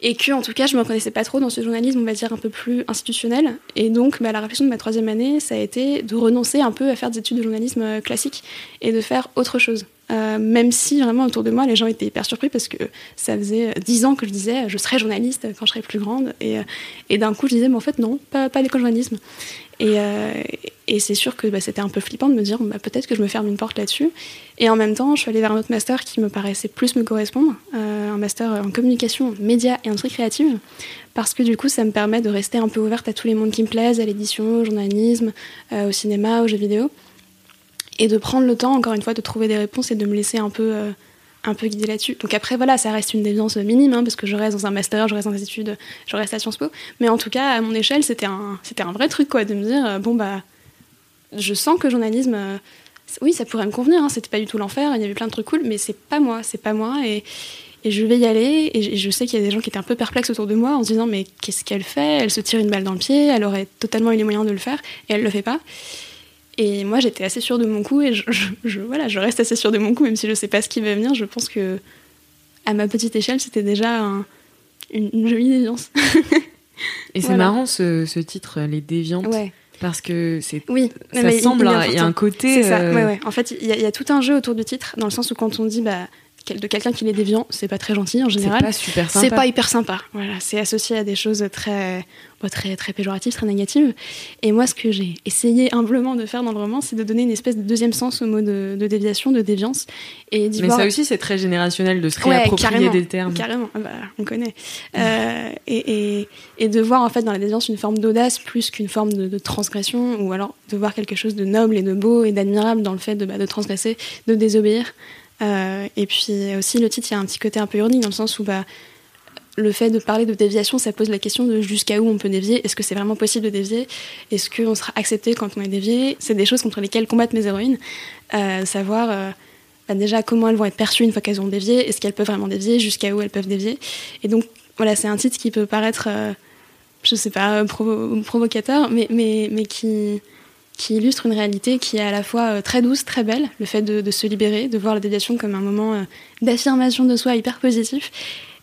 et que, en tout cas, je me reconnaissais pas trop dans ce journalisme, on va dire, un peu plus institutionnel. Et donc, bah, la réflexion de ma troisième année, ça a été de renoncer un peu à faire des études de journalisme classique, et de faire autre chose. euh, même si vraiment autour de moi les gens étaient hyper surpris parce que ça faisait dix ans que je disais je serai journaliste quand je serai plus grande, et, et d'un coup je disais mais en fait non, pas, pas l'école de journalisme, et, euh, et c'est sûr que bah, c'était un peu flippant de me dire bah, peut-être que je me ferme une porte là-dessus, et en même temps je suis allée vers un autre master qui me paraissait plus me correspondre, euh, un master en communication, médias et industrie créative, parce que du coup ça me permet de rester un peu ouverte à tous les mondes qui me plaisent, à l'édition, au journalisme, euh, au cinéma, aux jeux vidéo, et de prendre le temps, encore une fois, de trouver des réponses et de me laisser un peu, euh, un peu guider là-dessus. Donc après, voilà, ça reste une déviance minime, hein, parce que je reste dans un master, je reste dans des études, je reste à Sciences Po. Mais en tout cas, à mon échelle, c'était un, c'était un vrai truc, quoi, de me dire, euh, bon, bah, je sens que le journalisme, euh, oui, ça pourrait me convenir, hein, c'était pas du tout l'enfer, il y avait plein de trucs cool, mais c'est pas moi, c'est pas moi, et, et je vais y aller, et je sais qu'il y a des gens qui étaient un peu perplexes autour de moi, en se disant, mais qu'est-ce qu'elle fait ? Elle se tire une balle dans le pied, elle aurait totalement eu les moyens de le faire, et elle le fait pas. Et moi, j'étais assez sûre de mon coup, et je, je, je, voilà, je reste assez sûre de mon coup, même si je ne sais pas ce qui va venir. Je pense que, à ma petite échelle, c'était déjà un, une, une jolie déviance. Et voilà. C'est marrant, ce, ce titre, Les Déviantes, ouais. Parce que c'est, oui, ça mais semble, il y a un côté... C'est ça, euh... ouais, ouais. En fait, il y, y a tout un jeu autour du titre, dans le sens où quand on dit... bah, de quelqu'un qui est déviant, c'est pas très gentil en général. C'est pas super sympa. C'est pas hyper sympa. Voilà, c'est associé à des choses très, très, très péjoratives, très négatives. Et moi, ce que j'ai essayé humblement de faire dans le roman, c'est de donner une espèce de deuxième sens au mot de, de déviation, de déviance. Et d'y Mais voir... ça aussi, c'est très générationnel de se réapproprier ouais, des termes. Carrément, bah, on connaît. Euh, et, et, et de voir en fait dans la déviance une forme d'audace plus qu'une forme de, de transgression, ou alors de voir quelque chose de noble et de beau et d'admirable dans le fait de, bah, de transgresser, de désobéir. Euh, et puis aussi le titre, il y a un petit côté un peu ironique dans le sens où bah, le fait de parler de déviation, ça pose la question de jusqu'à où on peut dévier, est-ce que c'est vraiment possible de dévier, est-ce qu'on sera accepté quand on est dévié, c'est des choses contre lesquelles combattent mes héroïnes, euh, savoir euh, bah, déjà comment elles vont être perçues une fois qu'elles ont dévié, est-ce qu'elles peuvent vraiment dévier, jusqu'à où elles peuvent dévier, et donc voilà, c'est un titre qui peut paraître euh, je sais pas, provo- provocateur mais, mais, mais qui... qui illustre une réalité qui est à la fois très douce, très belle, le fait de, de se libérer, de voir la déviation comme un moment d'affirmation de soi hyper positif,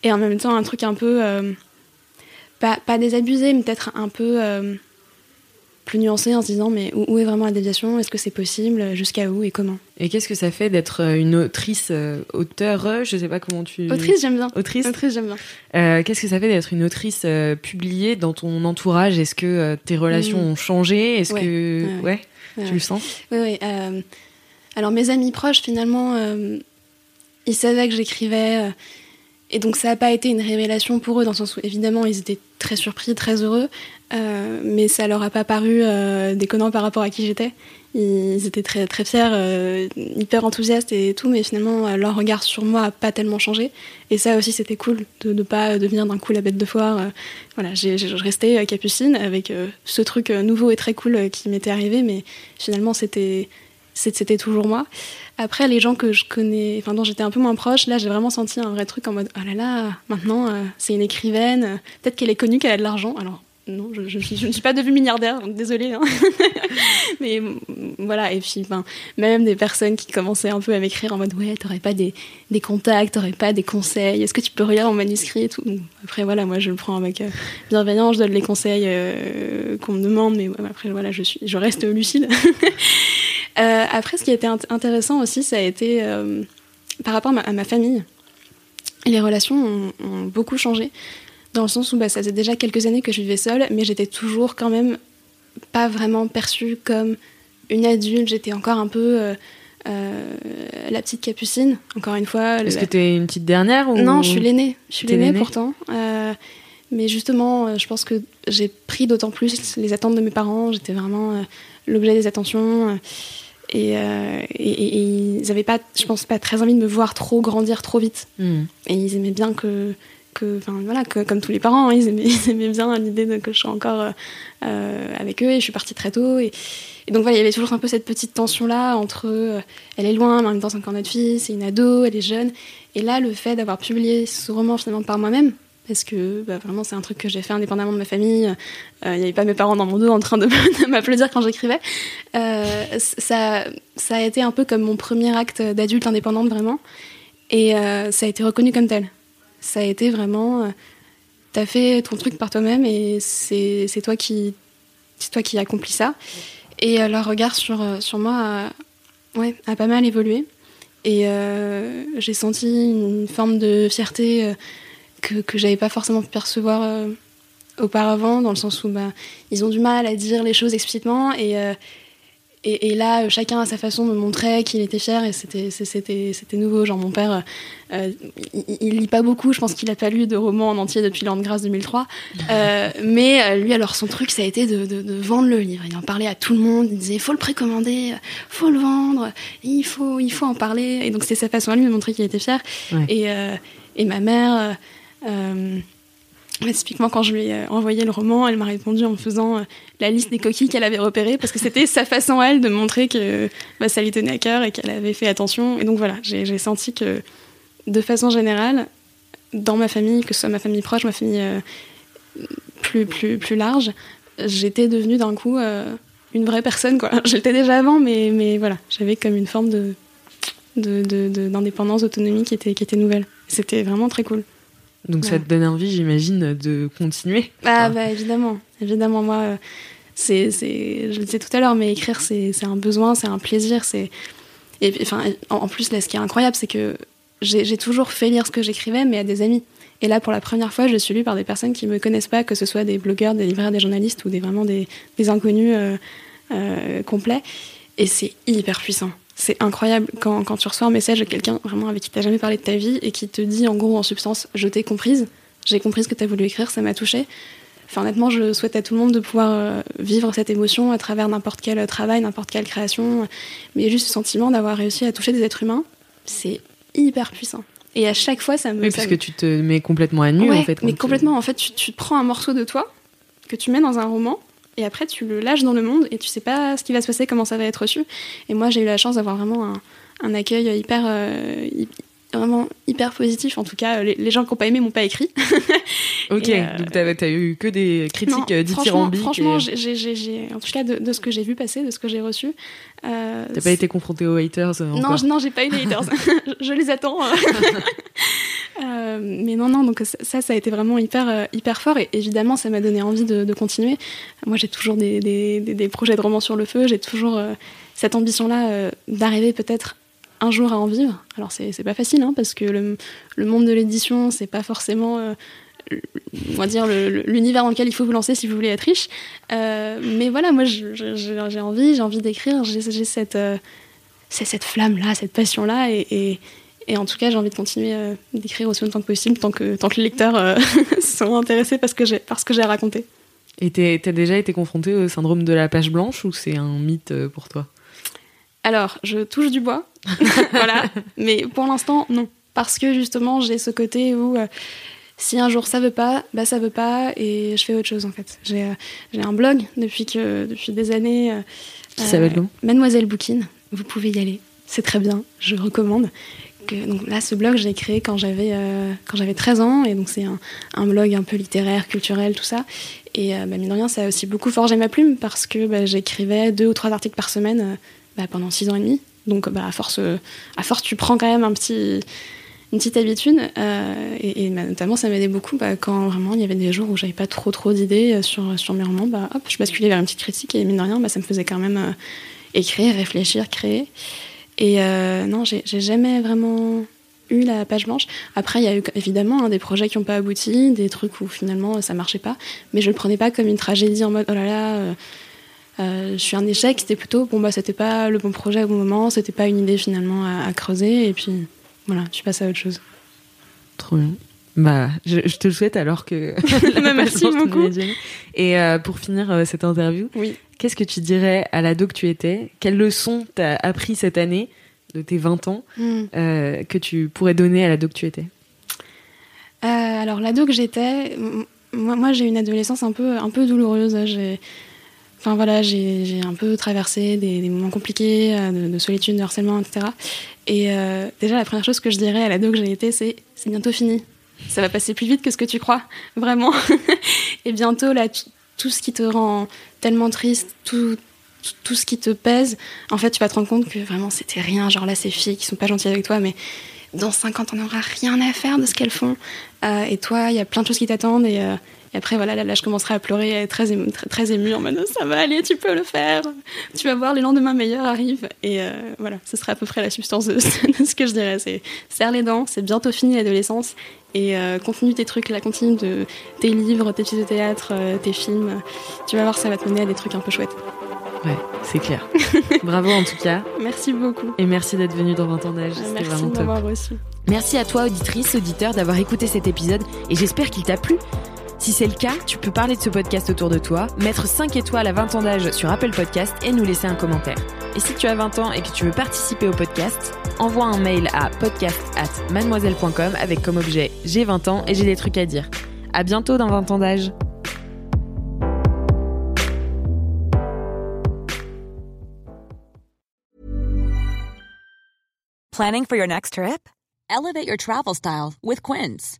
et en même temps un truc un peu, euh, pas, pas désabusé, mais peut-être un peu euh, plus nuancé en se disant mais où, où est vraiment la déviation, est-ce que c'est possible, jusqu'à où et comment ? Et qu'est-ce que ça fait d'être une autrice, euh, auteure, je sais pas comment tu... Autrice, j'aime bien. Autrice, autrice j'aime bien. Euh, qu'est-ce que ça fait d'être une autrice euh, publiée dans ton entourage ? Est-ce que euh, tes relations mmh. ont changé ? Est-ce ouais. que... Ouais, ouais. ouais. Tu ouais. le sens ? Oui, oui. Euh, alors, mes amis proches, finalement, euh, ils savaient que j'écrivais. Euh, et donc, ça n'a pas été une révélation pour eux, dans le sens où, évidemment, ils étaient très surpris, très heureux. Euh, mais ça leur a pas paru euh, déconnant par rapport à qui j'étais. Ils étaient très, très fiers, euh, hyper enthousiastes et tout. Mais finalement, leur regard sur moi n'a pas tellement changé. Et ça aussi, c'était cool de ne pas devenir d'un coup la bête de foire. Euh, voilà, j'ai, j'ai resté Capucine avec euh, ce truc nouveau et très cool qui m'était arrivé. Mais finalement, c'était... c'était toujours moi. Après, les gens que je connais, enfin, dont j'étais un peu moins proche, là, j'ai vraiment senti un vrai truc en mode « Oh là là, maintenant, euh, c'est une écrivaine, euh, peut-être qu'elle est connue, qu'elle a de l'argent. » Alors, non, je, je, je ne suis pas devenue milliardaire, désolée. Hein. Mais voilà, et puis, ben, même des personnes qui commençaient un peu à m'écrire en mode « Ouais, t'aurais pas des, des contacts, t'aurais pas des conseils, est-ce que tu peux regarder mon manuscrit et tout ?» Après, voilà, moi, je le prends avec euh, bienveillance, je donne les conseils euh, qu'on me demande, mais ouais, après, voilà, je, suis, je reste lucide. Euh, après, ce qui a été int- intéressant aussi, ça a été euh, par rapport à ma, à ma famille. Les relations ont, ont beaucoup changé, dans le sens où bah, ça faisait déjà quelques années que je vivais seule, mais j'étais toujours quand même pas vraiment perçue comme une adulte. J'étais encore un peu euh, euh, la petite Capucine, encore une fois. Est-ce la... que t'es une petite dernière ou... Non, je suis l'aînée. Je suis l'aînée, l'aînée pourtant. Euh, mais justement, je pense que j'ai pris d'autant plus les attentes de mes parents. J'étais vraiment euh, l'objet des attentions. Euh, Et, euh, et, et ils n'avaient pas, je pense, pas très envie de me voir trop grandir trop vite. Mmh. Et ils aimaient bien que, que, enfin voilà, que, comme tous les parents, hein, ils, aimaient, ils aimaient bien l'idée de, que je sois encore euh, avec eux. Et je suis partie très tôt. Et, et donc voilà, il y avait toujours un peu cette petite tension-là entre euh, elle est loin, mais en même temps c'est encore notre fille, c'est une ado, elle est jeune. Et là, le fait d'avoir publié ce roman finalement par moi-même, parce que bah, vraiment c'est un truc que j'ai fait indépendamment de ma famille, il euh, n'y avait pas mes parents dans mon dos en train de, de m'applaudir quand j'écrivais, euh, ça, ça a été un peu comme mon premier acte d'adulte indépendante vraiment, et euh, ça a été reconnu comme tel, ça a été vraiment, euh, t'as fait ton truc par toi-même et c'est, c'est, toi, qui, c'est toi qui accomplis ça, et euh, leur regard sur, sur moi a, ouais, a pas mal évolué. Et euh, j'ai senti une forme de fierté euh, que, que j'avais pas forcément pu percevoir euh, auparavant, dans le sens où bah, ils ont du mal à dire les choses explicitement. Et, euh, et, et là, chacun à sa façon me montrait qu'il était fier, et c'était, c'était, c'était nouveau. Genre, mon père, euh, il, il lit pas beaucoup, je pense qu'il a pas lu de romans en entier depuis l'an de grâce deux mille trois. Euh, mais lui, alors, son truc, ça a été de, de, de vendre le livre. Il en parlait à tout le monde, il disait faut le précommander, faut le vendre, il faut, il faut en parler. Et donc, c'était sa façon à lui de montrer qu'il était fier. Ouais. Et, euh, et ma mère. Euh, euh, Mais typiquement, quand je lui ai envoyé le roman, elle m'a répondu en me faisant la liste des coquilles qu'elle avait repérées, parce que c'était sa façon, elle, de montrer que bah, ça lui tenait à cœur et qu'elle avait fait attention. Et donc voilà, j'ai, j'ai senti que, de façon générale, dans ma famille, que ce soit ma famille proche, ma famille euh, plus, plus, plus large, j'étais devenue d'un coup euh, une vraie personne, quoi. Je l'étais déjà avant, mais, mais voilà, j'avais comme une forme de, de, de, de, d'indépendance, d'autonomie qui était, qui était nouvelle. C'était vraiment très cool. Donc ouais. Ça te donne envie, j'imagine, de continuer. Ah enfin. bah évidemment, évidemment moi, c'est, c'est, je le disais tout à l'heure, mais écrire c'est, c'est un besoin, c'est un plaisir, c'est, et enfin en, en plus là, ce qui est incroyable, c'est que j'ai, j'ai toujours fait lire ce que j'écrivais, mais à des amis. Et là, pour la première fois, je suis lue par des personnes qui me connaissent pas, que ce soit des blogueurs, des libraires, des journalistes ou des vraiment des, des inconnus euh, euh, complets. Et c'est hyper puissant. C'est incroyable quand, quand tu reçois un message de quelqu'un vraiment avec qui t'as jamais parlé de ta vie et qui te dit en gros en substance « je t'ai comprise, j'ai compris ce que t'as voulu écrire, ça m'a touchée ». Enfin, honnêtement, je souhaite à tout le monde de pouvoir vivre cette émotion à travers n'importe quel travail, n'importe quelle création. Mais juste ce sentiment d'avoir réussi à toucher des êtres humains, c'est hyper puissant. Et à chaque fois, ça me... Oui, parce me... que tu te mets complètement à nu, ouais, en fait. mais complètement. Tu... En fait, tu, tu prends un morceau de toi que tu mets dans un roman, et après tu le lâches dans le monde et tu sais pas ce qui va se passer, comment ça va être reçu. Et moi j'ai eu la chance d'avoir vraiment un, un accueil hyper euh, hi, vraiment hyper positif, en tout cas les, les gens qui n'ont pas aimé m'ont pas écrit. Ok, euh, donc t'as, t'as eu que des critiques non, dithyrambiques. Franchement, et... franchement j'ai, j'ai, j'ai, en tout cas de, de ce que j'ai vu passer, de ce que j'ai reçu. Euh, t'as c'est... pas été confrontée aux haters encore? Non, je, non j'ai pas eu des haters. je, je les attends. Euh, mais non, non, donc ça, ça a été vraiment hyper, hyper fort, et évidemment, ça m'a donné envie de, de continuer. Moi, j'ai toujours des, des, des, des projets de romans sur le feu, j'ai toujours euh, cette ambition-là euh, d'arriver peut-être un jour à en vivre. Alors, c'est, c'est pas facile, hein, parce que le, le monde de l'édition, c'est pas forcément, euh, le, on va dire, le, le, l'univers dans lequel il faut vous lancer si vous voulez être riche. Euh, mais voilà, moi, je, je, j'ai envie, j'ai envie d'écrire, j'ai, j'ai cette, euh, c'est cette flamme-là, cette passion-là, et... et Et en tout cas, j'ai envie de continuer euh, d'écrire aussi longtemps que possible, tant que, tant que les lecteurs euh, sont intéressés par ce que j'ai, par ce que j'ai à raconter. Et t'as déjà été confrontée au syndrome de la page blanche, ou c'est un mythe euh, pour toi? Alors, je touche du bois, voilà. Mais pour l'instant, non. Parce que justement, j'ai ce côté où euh, si un jour ça veut pas, bah ça veut pas, et je fais autre chose en fait. J'ai, euh, j'ai un blog depuis, que, depuis des années. Euh, Qui s'appelle comment ? euh, Mademoiselle Boukine, vous pouvez y aller. C'est très bien, je recommande. Donc là, ce blog, je l'ai créé quand j'avais, euh, quand j'avais treize ans, et donc c'est un, un blog un peu littéraire, culturel, tout ça. Et euh, bah, mine de rien, ça a aussi beaucoup forgé ma plume, parce que bah, j'écrivais deux ou trois articles par semaine euh, bah, pendant six ans et demi. Donc bah, à, force, euh, à force, tu prends quand même un petit, une petite habitude. Euh, et et bah, notamment, ça m'aidait beaucoup bah, quand vraiment il y avait des jours où j'avais pas trop, trop d'idées sur, sur mes romans. Bah, hop, je basculais vers une petite critique, et mine de rien, bah, ça me faisait quand même euh, écrire, réfléchir, créer. Et euh, non, j'ai, j'ai jamais vraiment eu la page blanche. Après, il y a eu évidemment hein, des projets qui n'ont pas abouti, des trucs où finalement ça marchait pas, mais je le prenais pas comme une tragédie en mode oh là là, euh, euh, je suis un échec. C'était plutôt bon bah c'était pas le bon projet au bon moment, c'était pas une idée finalement à, à creuser, et puis voilà, je passe à autre chose. Trop bien. Bah, je, je te le souhaite alors que. Merci beaucoup. Et euh, pour finir euh, cette interview, oui. Qu'est-ce que tu dirais à l'ado que tu étais? Quelle leçon t'as appris cette année de tes vingt ans mm. euh, que tu pourrais donner à l'ado que tu étais? euh, Alors l'ado que j'étais, m- moi, moi j'ai une adolescence un peu un peu douloureuse. J'ai, enfin voilà, j'ai, j'ai un peu traversé des, des moments compliqués de, de solitude, de harcèlement, et cetera. Et euh, déjà la première chose que je dirais à l'ado que j'ai été, c'est c'est bientôt fini. Ça va passer plus vite que ce que tu crois, vraiment. Et bientôt, là, tu, tout ce qui te rend tellement triste, tout, tout, tout ce qui te pèse, en fait, tu vas te rendre compte que vraiment, c'était rien. Genre là, ces filles qui sont pas gentilles avec toi, mais dans cinquante ans, on n'aura rien à faire de ce qu'elles font. Euh, et toi, il y a plein de choses qui t'attendent, et, euh, Et après, voilà, là, là je commencerai à pleurer, à être très, ému, très, très émue en mode « ça va aller, tu peux le faire, tu vas voir, les lendemains meilleurs arrivent ». Et euh, voilà, ce serait à peu près la substance de ce que je dirais. C'est serre les dents, c'est bientôt fini l'adolescence, et euh, continue tes trucs, là, continue de, tes livres, tes pièces de théâtre, euh, tes films. Tu vas voir, ça va te mener à des trucs un peu chouettes. Ouais, c'est clair. Bravo en tout cas. Merci beaucoup. Et merci d'être venue dans vingt ans d'âge. C'était merci vraiment top. Merci d'avoir reçu. Merci à toi, auditrice, auditeur, d'avoir écouté cet épisode et j'espère qu'il t'a plu. Si c'est le cas, tu peux parler de ce podcast autour de toi, mettre cinq étoiles à vingt ans d'âge sur Apple Podcast et nous laisser un commentaire. Et si tu as vingt ans et que tu veux participer au podcast, envoie un mail à podcast arobase mademoiselle point com avec comme objet « J'ai vingt ans et j'ai des trucs à dire ». À bientôt dans vingt ans d'âge. Planning for your next trip? Elevate your travel style with Quince.